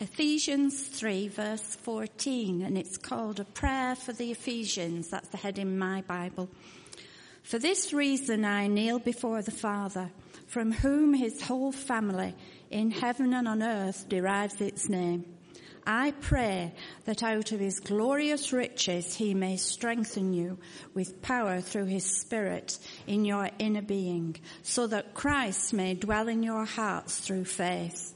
Ephesians 3 verse 14, and it's called A Prayer for the Ephesians. That's the heading in my Bible. For this reason I kneel before the Father, from whom his whole family in heaven and on earth derives its name. I pray that out of his glorious riches he may strengthen you with power through his Spirit in your inner being, so that Christ may dwell in your hearts through faith.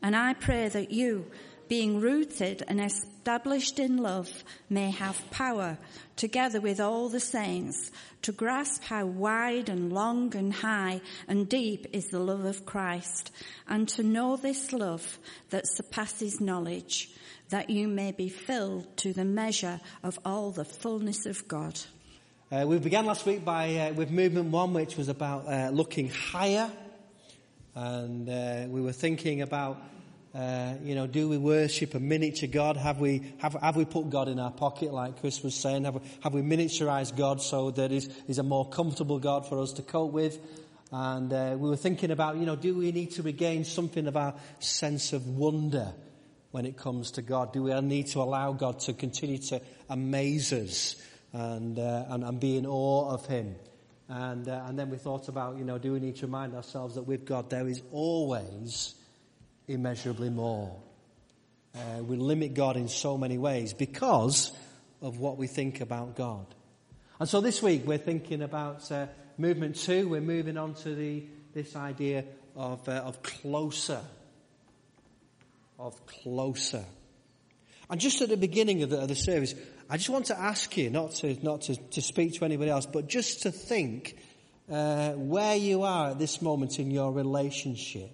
And I pray that you, being rooted and established in love, may have power, together with all the saints, to grasp how wide and long and high and deep is the love of Christ, and to know this love that surpasses knowledge, that you may be filled to the measure of all the fullness of God. We began last week with Movement 1, which was about looking higher, and we were thinking about do we worship a miniature God? Have we put God in our pocket, like Chris was saying? Have we miniaturized God so that He's a more comfortable God for us to cope with? And we were thinking about, do we need to regain something of our sense of wonder when it comes to God? Do we need to allow God to continue to amaze us and be in awe of Him? And then we thought about, do we need to remind ourselves that with God there is always immeasurably more. We limit God in so many ways because of what we think about God. And so this week we're thinking about Movement 2. We're moving on to this idea of closer. Of closer. And just at the beginning of the service, I just want to ask you, not to speak to anybody else, but just to think where you are at this moment in your relationship.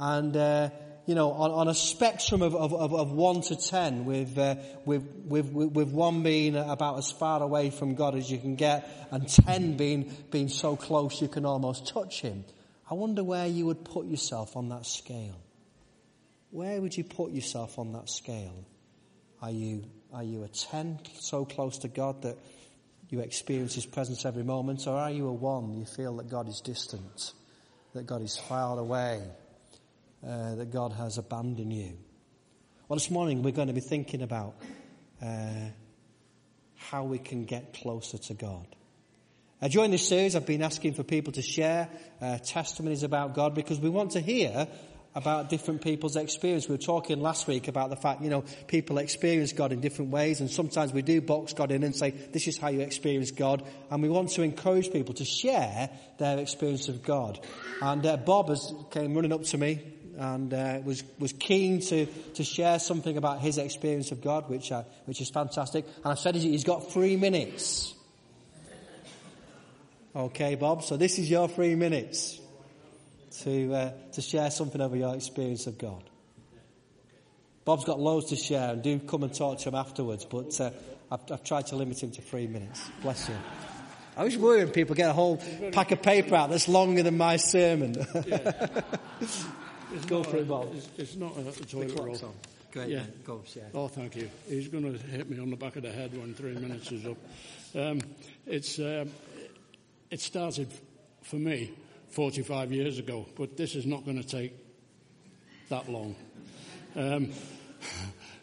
And, on a spectrum of 1 to 10, with 1 being about as far away from God as you can get, and 10 being so close you can almost touch him, I wonder where you would put yourself on that scale. Where would you put yourself on that scale? Are you a 10, so close to God that you experience his presence every moment, or are you a 1, you feel that God is distant, that God is far away? That God has abandoned you. Well, this morning we're going to be thinking about how we can get closer to God. During this series, I've been asking for people to share testimonies about God, because we want to hear about different people's experience. We were talking last week about the fact, people experience God in different ways, and sometimes we do box God in and say, this is how you experience God, and we want to encourage people to share their experience of God. And Bob came running up to me, and was keen to share something about his experience of God, which is fantastic. And I said, he's got 3 minutes. Okay, Bob, so this is your 3 minutes to share something over your experience of God. Bob's got loads to share, and do come and talk to him afterwards, but I've tried to limit him to 3 minutes. Bless you. I was worried when people get a whole pack of paper out that's longer than my sermon. Yeah. It's go for it, Bob. It's not a toilet roll. Great, yeah. Go, yeah. Oh, thank you. He's going to hit me on the back of the head when 3 minutes is up. It started for me 45 years ago, but this is not going to take that long.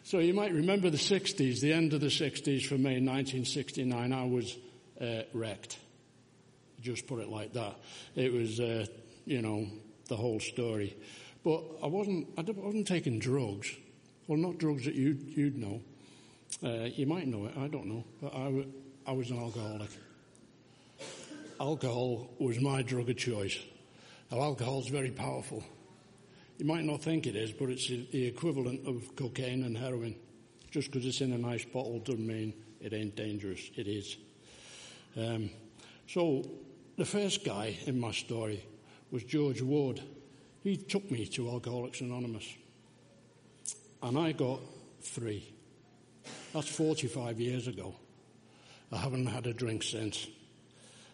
So you might remember the 60s, the end of the 60s for me, in 1969, I was wrecked. Just put it like that. It was, the whole story. But I wasn't taking drugs. Well, not drugs that you'd know. You might know it, I don't know. But I was an alcoholic. Alcohol was my drug of choice. Now, alcohol's very powerful. You might not think it is, but it's the equivalent of cocaine and heroin. Just because it's in a nice bottle doesn't mean it ain't dangerous. It is. So the first guy in my story was George Ward. He took me to Alcoholics Anonymous. And I got 3. That's 45 years ago. I haven't had a drink since.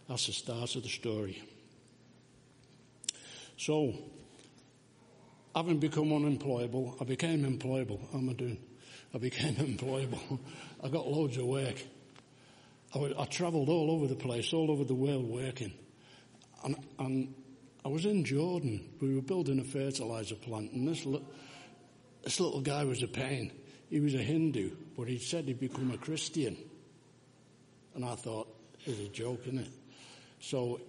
That's the start of the story. So, having become unemployable, I became employable. How am I doing? I became employable. I got loads of work. I travelled all over the place, all over the world working. And I was in Jordan. We were building a fertilizer plant, and this little guy was a pain. He was a Hindu, but he said he'd become a Christian. And I thought, it's a joke, isn't it? So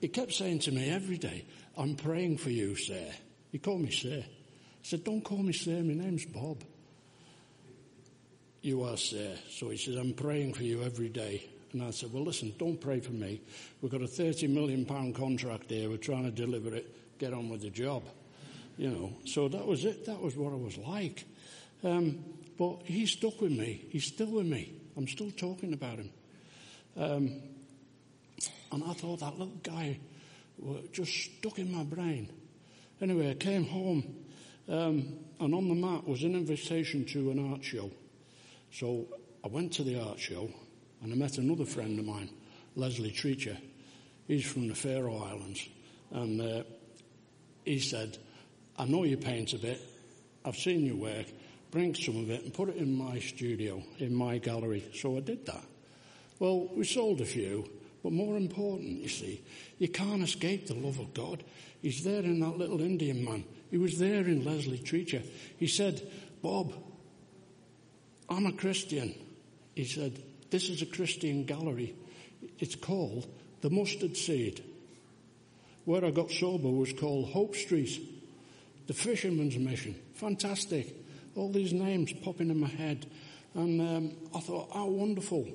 he kept saying to me every day, I'm praying for you, sir. He called me sir. I said, don't call me sir, my name's Bob. You are sir. So he says, I'm praying for you every day. And I said, well, listen, don't pray for me. We've got a £30 million contract here. We're trying to deliver it. Get on with the job. You know, so that was it. That was what I was like. But he stuck with me. He's still with me. I'm still talking about him. And I thought that little guy just stuck in my brain. Anyway, I came home. And on the mat was an invitation to an art show. So I went to the art show. And I met another friend of mine, Leslie Treacher. He's from the Faroe Islands. And he said, I know you paint a bit. I've seen your work. Bring some of it and put it in my studio, in my gallery. So I did that. Well, we sold a few. But more important, you see, you can't escape the love of God. He's there in that little Indian man. He was there in Leslie Treacher. He said, Bob, I'm a Christian. He said, this is a Christian gallery. It's called The Mustard Seed. Where I got sober was called Hope Street. The Fisherman's Mission. Fantastic. All these names popping in my head. And I thought, how wonderful.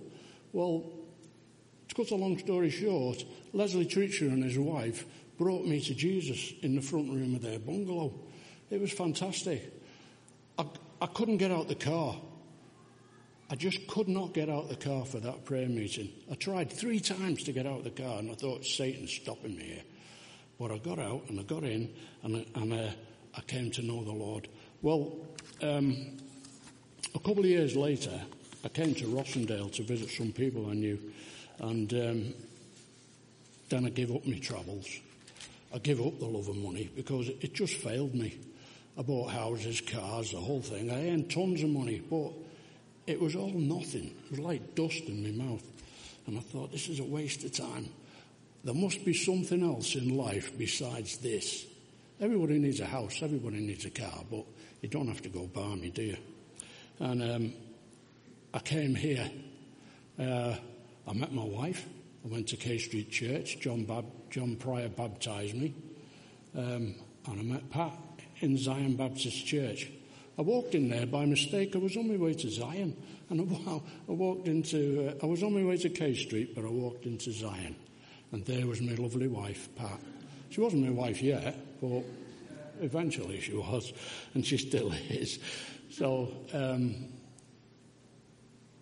Well, to cut a long story short, Leslie Treacher and his wife brought me to Jesus in the front room of their bungalow. It was fantastic. I couldn't get out the car. I just could not get out of the car for that prayer meeting. I tried 3 times to get out of the car, and I thought, Satan's stopping me here. But I got out, and I got in, and I came to know the Lord. Well, a couple of years later, I came to Rossendale to visit some people I knew, and then I gave up my travels. I gave up the love of money, because it just failed me. I bought houses, cars, the whole thing. I earned tons of money, but it was all nothing. It was like dust in my mouth. And I thought, this is a waste of time. There must be something else in life besides this. Everybody needs a house. Everybody needs a car. But you don't have to go barmy, do you? And I came here. I met my wife. I went to K Street Church. John Pryor baptised me. And I met Pat in Zion Baptist Church. I walked in there by mistake. I was on my way to Zion, and I walked into. I was on my way to K Street, but I walked into Zion, and there was my lovely wife, Pat. She wasn't my wife yet, but eventually she was, and she still is. So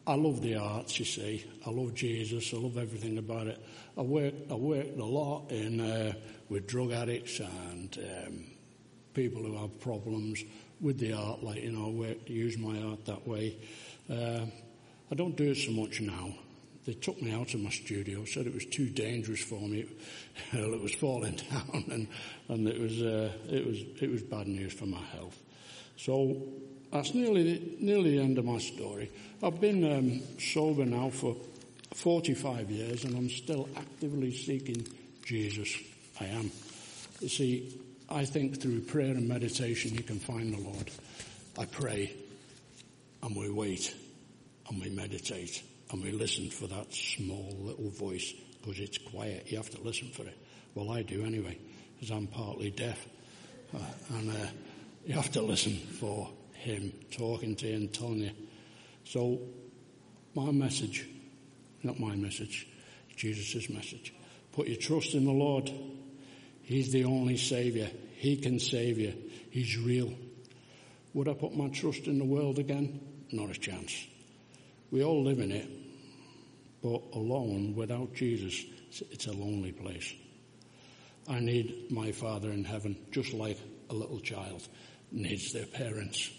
I love the arts, you see. I love Jesus. I love everything about it. I worked a lot in with drug addicts and people who have problems with the art, like, you know, I work to use my art that way. I don't do it so much now. They took me out of my studio, said it was too dangerous for me. Well, it was falling down, and it was bad news for my health. So that's nearly the end of my story. I've been sober now for 45 years, and I'm still actively seeking Jesus. I am. You see, I think through prayer and meditation you can find the Lord. I pray, and we wait, and we meditate, and we listen for that small little voice, because it's quiet. You have to listen for it. Well, I do anyway, because I'm partly deaf. And you have to listen for him talking to you and telling you. So my message, not my message, Jesus' message, put your trust in the Lord. He's the only saviour. He can save you. He's real. Would I put my trust in the world again? Not a chance. We all live in it. But alone, without Jesus, it's a lonely place. I need my Father in heaven, just like a little child needs their parents.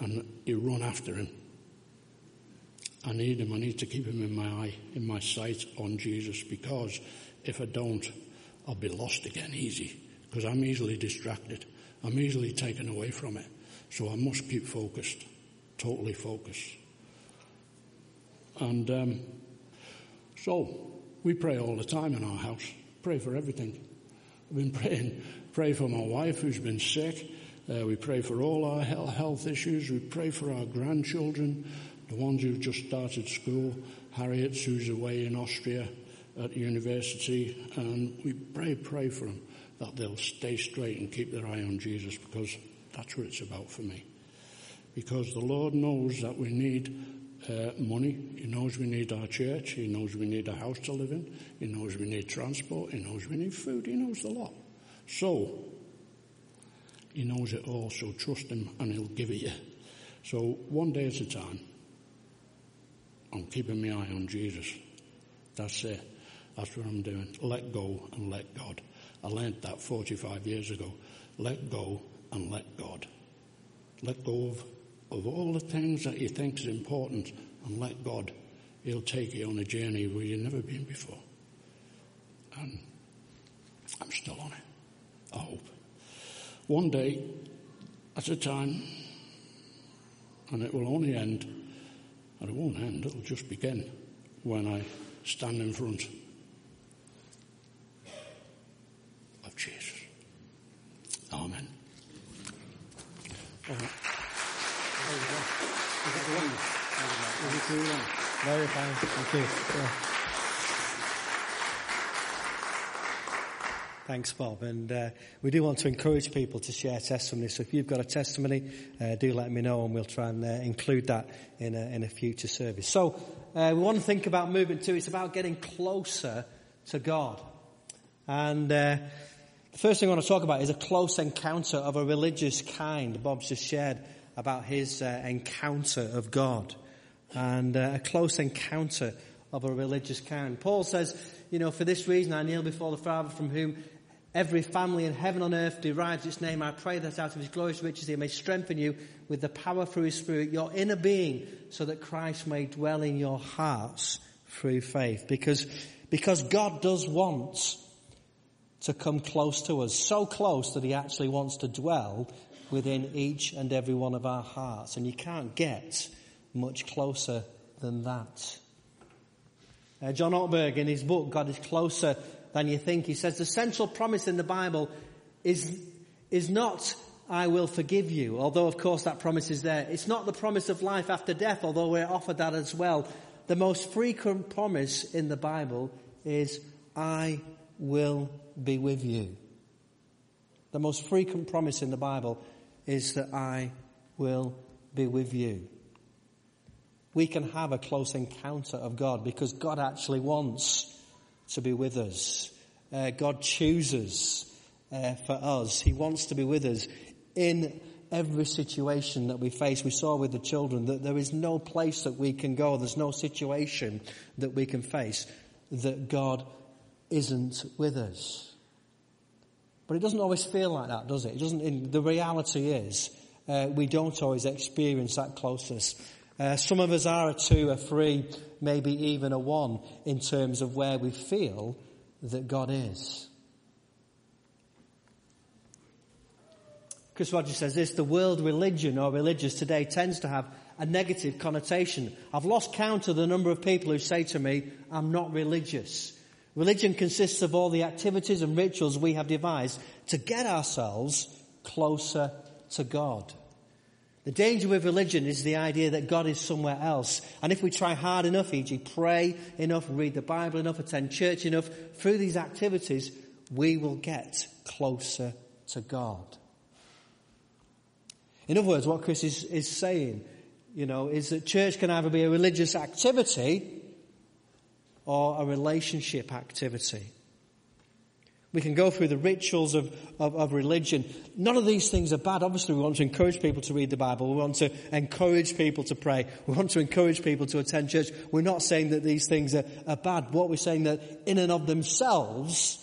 And you run after him. I need him. I need to keep him in my eye, in my sight on Jesus, because if I don't, I'll be lost again easy, because I'm easily distracted. I'm easily taken away from it. So I must keep focused, totally focused. And so we pray all the time in our house, pray for everything. I've been pray for my wife who's been sick. We pray for all our health issues. We pray for our grandchildren, the ones who've just started school, Harriet, who's away in Austria at university, and we pray for them that they'll stay straight and keep their eye on Jesus, because that's what it's about for me. Because the Lord knows that we need money. He knows we need our church. He knows we need a house to live in. He knows we need transport. He knows we need food. He knows the lot. So, he knows it all, so trust him and he'll give it you. So, one day at a time, I'm keeping my eye on Jesus. That's it. That's what I'm doing. Let go and let God. I learnt that 45 years ago. Let go and let God. Let go of all the things that you think is important, and let God. He'll take you on a journey where you've never been before. And I'm still on it, I hope. One day at a time, and it will only end, and it won't end, it'll just begin when I stand in front of Jesus. Amen. Very fine. Thank you. Yeah. Thanks, Bob. And we do want to encourage people to share testimonies. So if you've got a testimony, do let me know, and we'll try and include that in a future service. So we want to think about movement too. It's about getting closer to God. And the first thing I want to talk about is a close encounter of a religious kind. Bob's just shared about his encounter of God, and a close encounter of a religious kind. Paul says, you know, for this reason I kneel before the Father, from whom every family in heaven and earth derives its name. I pray that out of his glorious riches he may strengthen you with the power through his Spirit, your inner being, so that Christ may dwell in your hearts through faith. Because God does want to come close to us, so close that he actually wants to dwell within each and every one of our hearts. And you can't get much closer than that. John Ortberg, in his book, God is Closer Than You Think, he says, the central promise in the Bible is not, I will forgive you, although of course that promise is there. It's not the promise of life after death, although we're offered that as well. The most frequent promise in the Bible is, I will be with you. The most frequent promise in the Bible is that I will be with you. We can have a close encounter of God because God actually wants to be with us. God chooses for us. He wants to be with us in every situation that we face. We saw with the children that there is no place that we can go. There's no situation that we can face that God isn't with us. But it doesn't always feel like that, does it? It doesn't. The reality is, we don't always experience that closeness. Some of us are a 2, a 3, maybe even a 1 in terms of where we feel that God is. Chris Rogers says this, the word religion or religious today tends to have a negative connotation. I've lost count of the number of people who say to me, I'm not religious. Religion consists of all the activities and rituals we have devised to get ourselves closer to God. The danger with religion is the idea that God is somewhere else. And if we try hard enough, e.g. pray enough, read the Bible enough, attend church enough, through these activities, we will get closer to God. In other words, what Chris is saying, you know, is that church can either be a religious activity or a relationship activity. We can go through the rituals of religion. None of these things are bad. Obviously, we want to encourage people to read the Bible. We want to encourage people to pray. We want to encourage people to attend church. We're not saying that these things are bad. What we're saying that in and of themselves,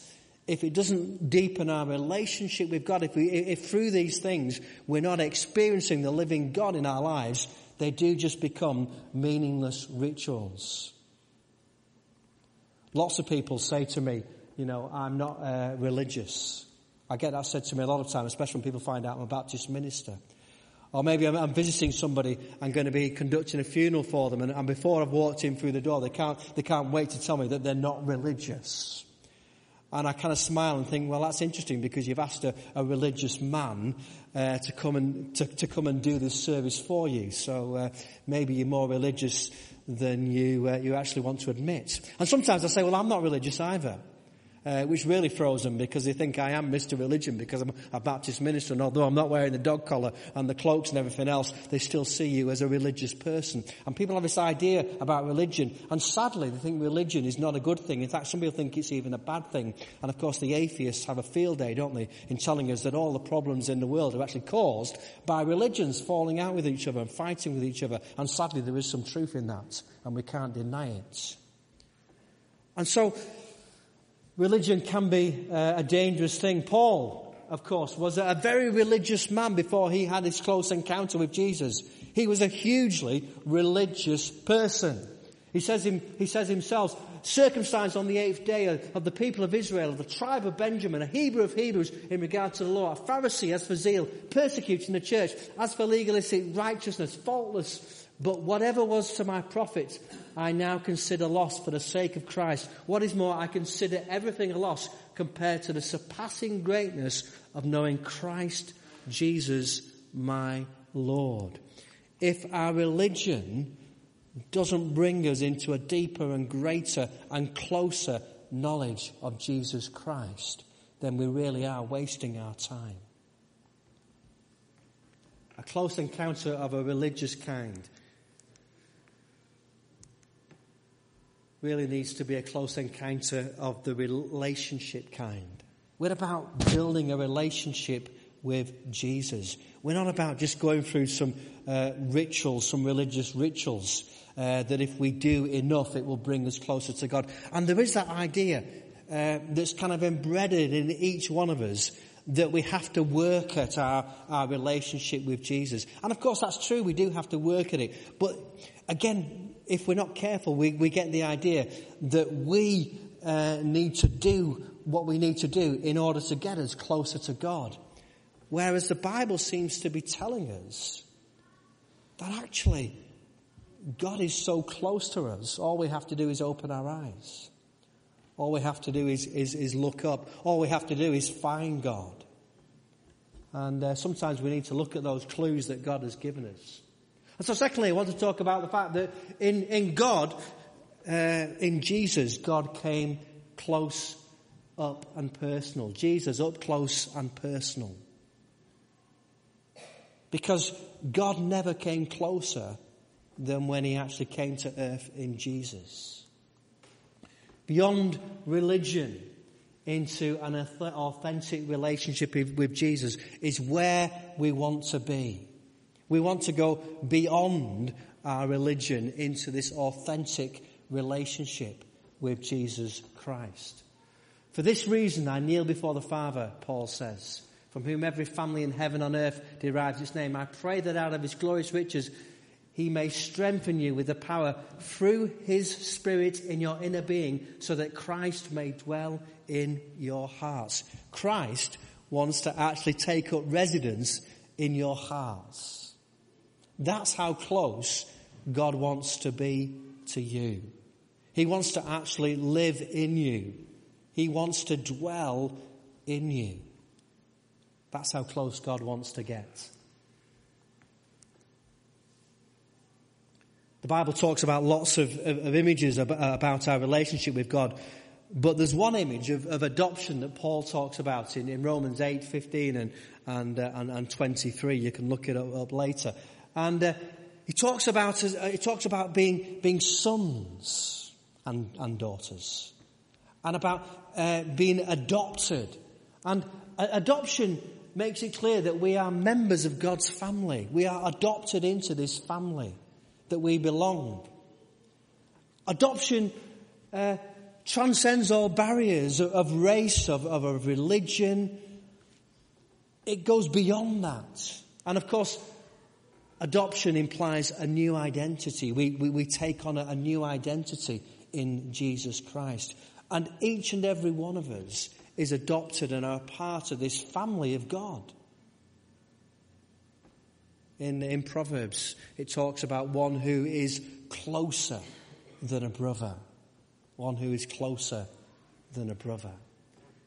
if it doesn't deepen our relationship with God, if through these things we're not experiencing the living God in our lives, they do just become meaningless rituals. Lots of people say to me, you know, I'm not religious. I get that said to me a lot of times, especially when people find out I'm a Baptist minister. Or maybe I'm visiting somebody, I'm going to be conducting a funeral for them, and before I've walked in through the door, they can't wait to tell me that they're not religious. And I kind of smile and think, well, that's interesting because you've asked a religious man to come and do this service for you. So maybe you're more religious than you actually want to admit. And sometimes I say, well, I'm not religious either, which really throws them because they think I am Mr. Religion because I'm a Baptist minister. And although I'm not wearing the dog collar and the cloaks and everything else, they still see you as a religious person. And people have this idea about religion. And sadly, they think religion is not a good thing. In fact, some people think it's even a bad thing. And of course, the atheists have a field day, don't they, in telling us that all the problems in the world are actually caused by religions falling out with each other and fighting with each other. And sadly, there is some truth in that, and we can't deny it. And so, religion can be a dangerous thing. Paul, of course, was a very religious man before he had his close encounter with Jesus. He was a hugely religious person. He says himself, circumcised on the eighth day of the people of Israel, of the tribe of Benjamin, a Hebrew of Hebrews in regard to the law, a Pharisee as for zeal, persecuting the church, as for legalistic righteousness, faultless. But whatever was to my profit, I now consider loss for the sake of Christ. What is more, I consider everything a loss compared to the surpassing greatness of knowing Christ Jesus my Lord. If our religion doesn't bring us into a deeper and greater and closer knowledge of Jesus Christ, then we really are wasting our time. A close encounter of a religious kind really needs to be a close encounter of the relationship kind. We're about building a relationship with Jesus. We're not about just going through some rituals, some religious rituals, that if we do enough, it will bring us closer to God. And there is that idea that's kind of embedded in each one of us, that we have to work at our relationship with Jesus. And of course, that's true. We do have to work at it. But again, if we're not careful, we get the idea that we need to do what we need to do in order to get us closer to God. Whereas the Bible seems to be telling us that actually God is so close to us, all we have to do is open our eyes. All we have to do is look up. All we have to do is find God. And sometimes we need to look at those clues that God has given us. And so secondly, I want to talk about the fact that in God, in Jesus, God came close up and personal. Jesus up close and personal. Because God never came closer than when he actually came to earth in Jesus. Beyond religion into an authentic relationship with Jesus is where we want to be. We want to go beyond our religion into this authentic relationship with Jesus Christ. For this reason, I kneel before the Father, Paul says, from whom every family in heaven and earth derives its name. I pray that out of his glorious riches, he may strengthen you with the power through his Spirit in your inner being so that Christ may dwell in your hearts. Christ wants to actually take up residence in your hearts. That's how close God wants to be to you. He wants to actually live in you. He wants to dwell in you. That's how close God wants to get. The Bible talks about lots of images about our relationship with God. But there's one image of adoption that Paul talks about in Romans 8:15 and 23. You can look it up later. And he talks about being sons and daughters. And about being adopted. And adoption makes it clear that we are members of God's family. We are adopted into this family. That we belong. Adoption transcends all barriers of race, of religion. It goes beyond that. And of course, adoption implies a new identity. We take on a new identity in Jesus Christ. And each and every one of us is adopted and are part of this family of God. In Proverbs, it talks about one who is closer than a brother. One who is closer than a brother.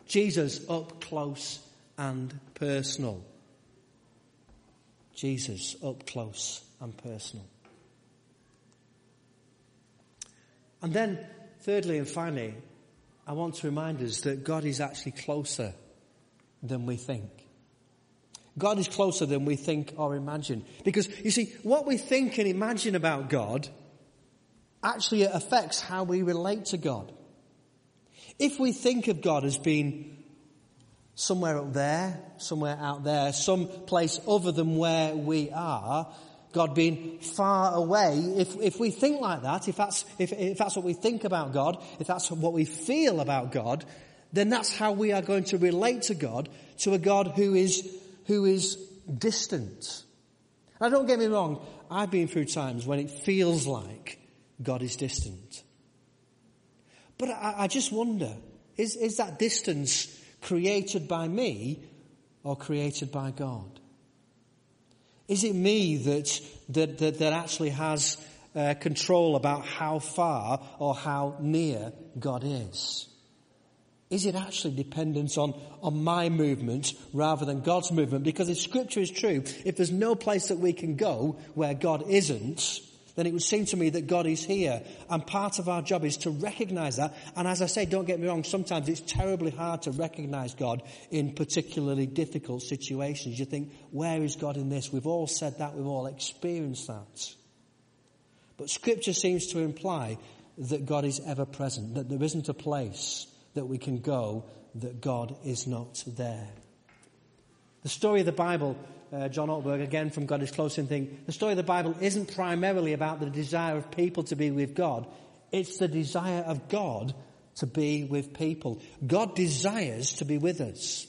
Jesus up close and personal. Jesus up close and personal. And then, thirdly and finally, I want to remind us that God is actually closer than we think. God is closer than we think or imagine. Because, you see, what we think and imagine about God actually affects how we relate to God. If we think of God as being somewhere up there, somewhere out there, some place other than where we are, God being far away, if we think like that, if that's what we think about God, if that's what we feel about God, then that's how we are going to relate to God, to a God who is distant. Now, don't get me wrong, I've been through times when it feels like God is distant. But I just wonder, is that distance created by me or created by God? Is it me that actually has control about how far or how near God is? Is it actually dependent on my movement rather than God's movement? Because if Scripture is true, if there's no place that we can go where God isn't, then it would seem to me that God is here. And part of our job is to recognize that. And as I say, don't get me wrong, sometimes it's terribly hard to recognize God in particularly difficult situations. You think, where is God in this? We've all said that. We've all experienced that. But Scripture seems to imply that God is ever present, that there isn't a place that we can go that God is not there. The story of the Bible, John Ortberg again from God is Close and Thing, the story of the Bible isn't primarily about the desire of people to be with God. It's the desire of God to be with people. God desires to be with us.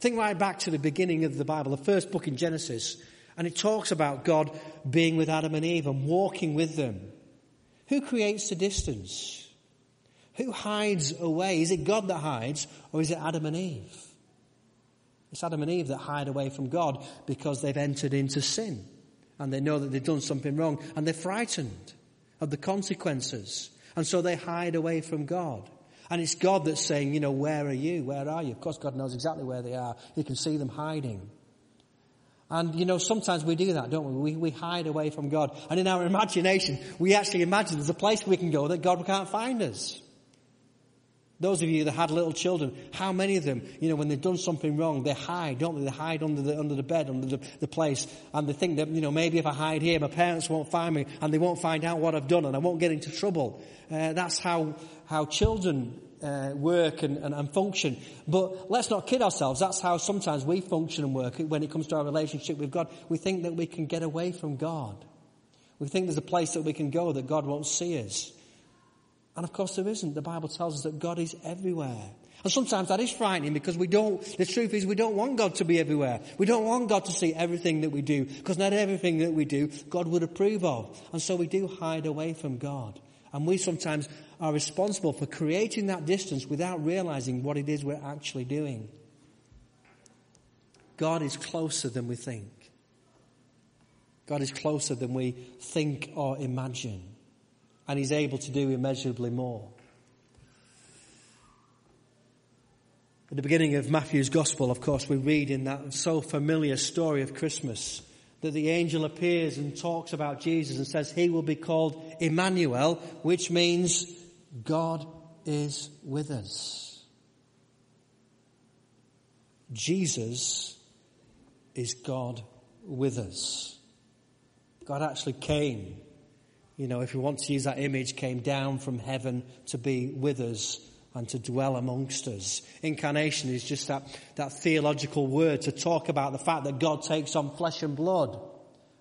Think right back to the beginning of the Bible, the first book in Genesis, and it talks about God being with Adam and Eve and walking with them. Who creates the distance? Who hides away? Is it God that hides, or is it Adam and Eve? It's Adam and Eve that hide away from God because they've entered into sin and they know that they've done something wrong and they're frightened of the consequences. And so they hide away from God. And it's God that's saying, you know, where are you? Where are you? Of course, God knows exactly where they are. He can see them hiding. And, you know, sometimes we do that, don't we? We hide away from God. And in our imagination, we actually imagine there's a place we can go that God can't find us. Those of you that had little children, how many of them, you know, when they've done something wrong, they hide, don't they? They hide under the bed, under the place, and they think that, you know, maybe if I hide here, my parents won't find me, and they won't find out what I've done, and I won't get into trouble. That's how children work and function. But let's not kid ourselves. That's how sometimes we function and work when it comes to our relationship with God. We think that we can get away from God. We think there's a place that we can go that God won't see us. And of course there isn't. The Bible tells us that God is everywhere. And sometimes that is frightening because the truth is we don't want God to be everywhere. We don't want God to see everything that we do because not everything that we do God would approve of. And so we do hide away from God. And we sometimes are responsible for creating that distance without realizing what it is we're actually doing. God is closer than we think. God is closer than we think or imagine. And he's able to do immeasurably more. At the beginning of Matthew's Gospel, of course, we read in that so familiar story of Christmas that the angel appears and talks about Jesus and says he will be called Emmanuel, which means God is with us. Jesus is God with us. God actually came. You know, if you want to use that image, came down from heaven to be with us and to dwell amongst us. Incarnation is just that theological word to talk about the fact that God takes on flesh and blood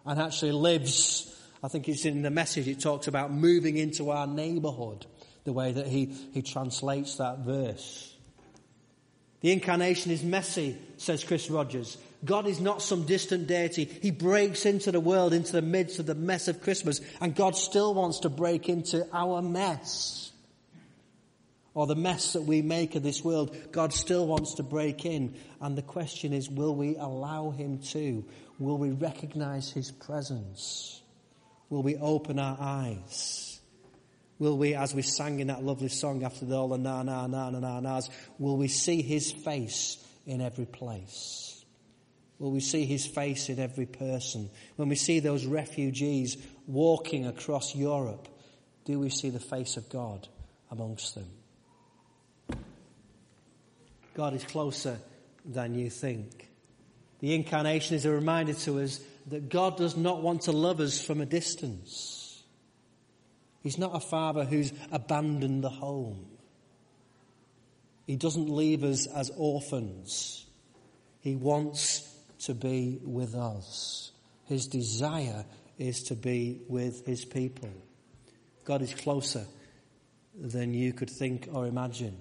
and actually lives. I think it's in the Message, it talks about moving into our neighborhood, the way that he translates that verse. The incarnation is messy, says Chris Rogers. God is not some distant deity. He breaks into the world, into the midst of the mess of Christmas, and God still wants to break into our mess, or the mess that we make of this world. God still wants to break in, and the question is, will we allow him to? Will we recognize his presence? Will we open our eyes? Will we, as we sang in that lovely song after the all the na na na na na na's, will we see his face in every place? Will we see his face in every person? When we see those refugees walking across Europe, do we see the face of God amongst them? God is closer than you think. The incarnation is a reminder to us that God does not want to love us from a distance. He's not a father who's abandoned the home. He doesn't leave us as orphans. He wants to be with us. His desire is to be with his people. God is closer than you could think or imagine.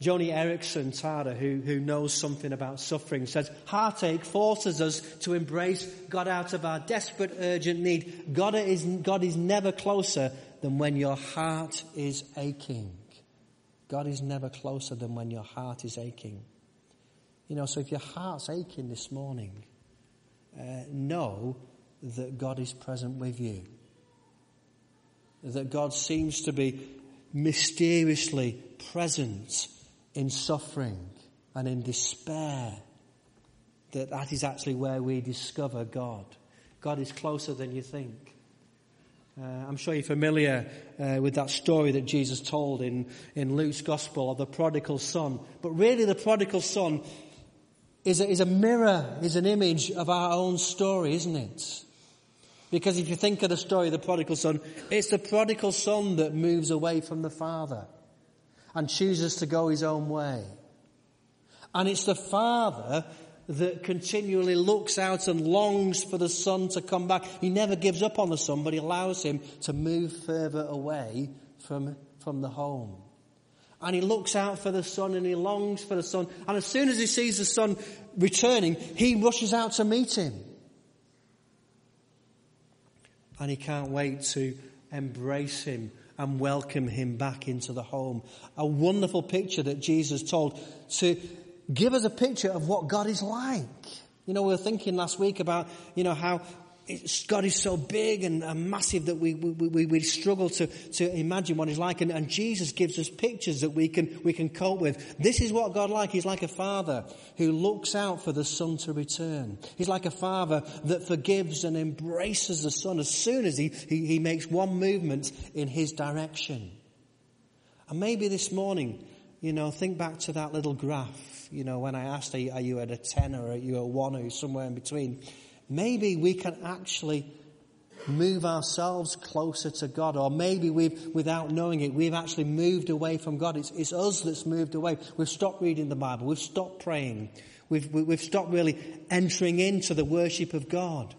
Joni Erikson Tara, who knows something about suffering, says, heartache forces us to embrace God out of our desperate, urgent need. God is never closer than when your heart is aching. God is never closer than when your heart is aching. You know, so if your heart's aching this morning, know that God is present with you. That God seems to be mysteriously present in suffering and in despair, that is actually where we discover God. God is closer than you think. I'm sure you're familiar with that story that Jesus told in Luke's Gospel of the prodigal son. But really the prodigal son is a mirror, is an image of our own story, isn't it? Because if you think of the story of the prodigal son, it's the prodigal son that moves away from the father and chooses to go his own way. And it's the father that continually looks out and longs for the son to come back. He never gives up on the son, but he allows him to move further away from the home. And he looks out for the son and he longs for the son. And as soon as he sees the son returning, he rushes out to meet him. And he can't wait to embrace him and welcome him back into the home. A wonderful picture that Jesus told to give us a picture of what God is like. You know, we were thinking last week about, you know, how God is so big and massive that we struggle to imagine what he's like. And Jesus gives us pictures that we can cope with. This is what God is like. He's like a father who looks out for the son to return. He's like a father that forgives and embraces the son as soon as he makes one movement in his direction. And maybe this morning, you know, think back to that little graph. You know, when I asked, are you at a 10 or are you at a 1 or somewhere in between? Maybe we can actually move ourselves closer to God, or maybe without knowing it, we've actually moved away from God. It's us that's moved away. We've stopped reading the Bible. We've stopped praying. We've stopped really entering into the worship of God.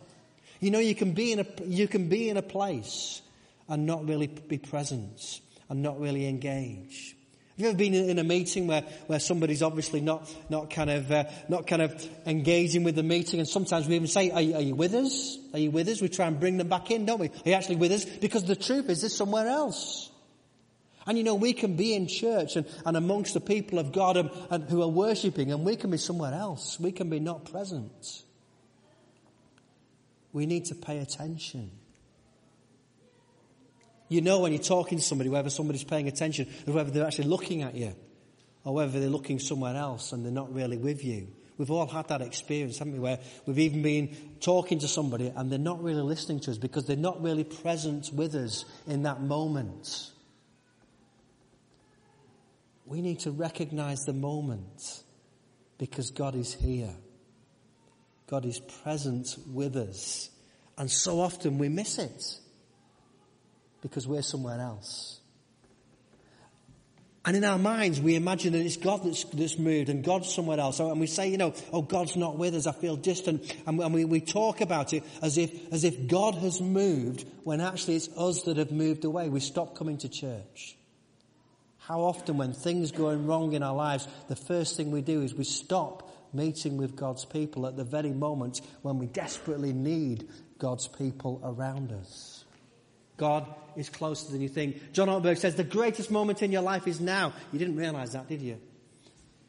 You know, you can be in a place and not really be present and not really engage. Have you ever been in a meeting where somebody's obviously not kind of engaging with the meeting, and sometimes we even say, are you with us? Are you with us? We try and bring them back in, don't we? Are you actually with us? Because the truth is, this somewhere else. And you know, we can be in church and amongst the people of God and who are worshipping, and we can be somewhere else. We can be not present. We need to pay attention. You know when you're talking to somebody, whether somebody's paying attention, whether they're actually looking at you, or whether they're looking somewhere else and they're not really with you. We've all had that experience, haven't we, where we've even been talking to somebody and they're not really listening to us because they're not really present with us in that moment. We need to recognize the moment because God is here. God is present with us. And so often we miss it. Because we're somewhere else. And in our minds, we imagine that it's God that's moved and God's somewhere else. And we say, you know, oh, God's not with us, I feel distant. And we talk about it as if God has moved when actually it's us that have moved away. We stop coming to church. How often when things going wrong in our lives, the first thing we do is we stop meeting with God's people at the very moment when we desperately need God's people around us. God is closer than you think. John Ortberg says, the greatest moment in your life is now. You didn't realize that, did you?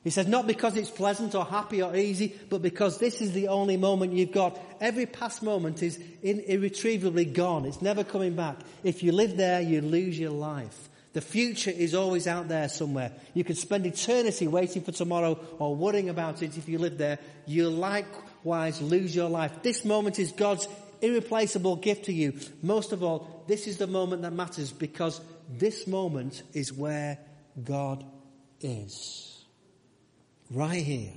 He says, not because it's pleasant or happy or easy, but because this is the only moment you've got. Every past moment is irretrievably gone. It's never coming back. If you live there, you lose your life. The future is always out there somewhere. You could spend eternity waiting for tomorrow or worrying about it. If you live there, you'll likewise lose your life. This moment is God's irreplaceable gift to you. Most of all, this is the moment that matters, because this moment is where God is. Right here,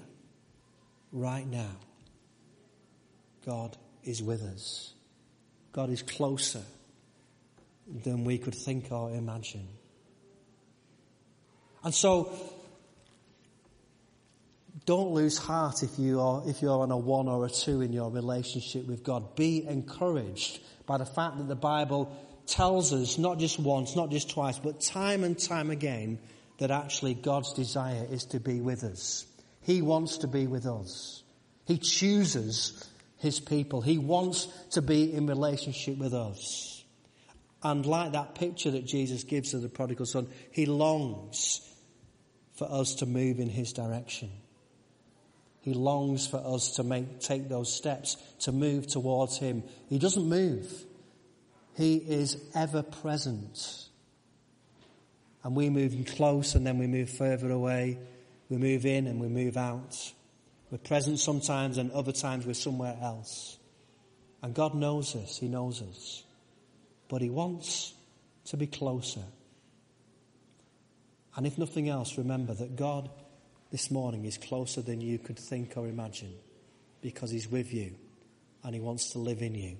right now, God is with us. God is closer than we could think or imagine. And so, don't lose heart if you're on a 1 or a 2 in your relationship with God. Be encouraged by the fact that the Bible tells us, not just once, not just twice, but time and time again, that actually God's desire is to be with us. He wants to be with us. He chooses his people. He wants to be in relationship with us. And like that picture that Jesus gives of the prodigal son, he longs for us to move in his direction. He longs for us to take those steps, to move towards him. He doesn't move. He is ever present. And we move close and then we move further away. We move in and we move out. We're present sometimes and other times we're somewhere else. And God knows this. He knows us. But he wants to be closer. And if nothing else, remember that God this morning is closer than you could think or imagine, because he's with you and he wants to live in you.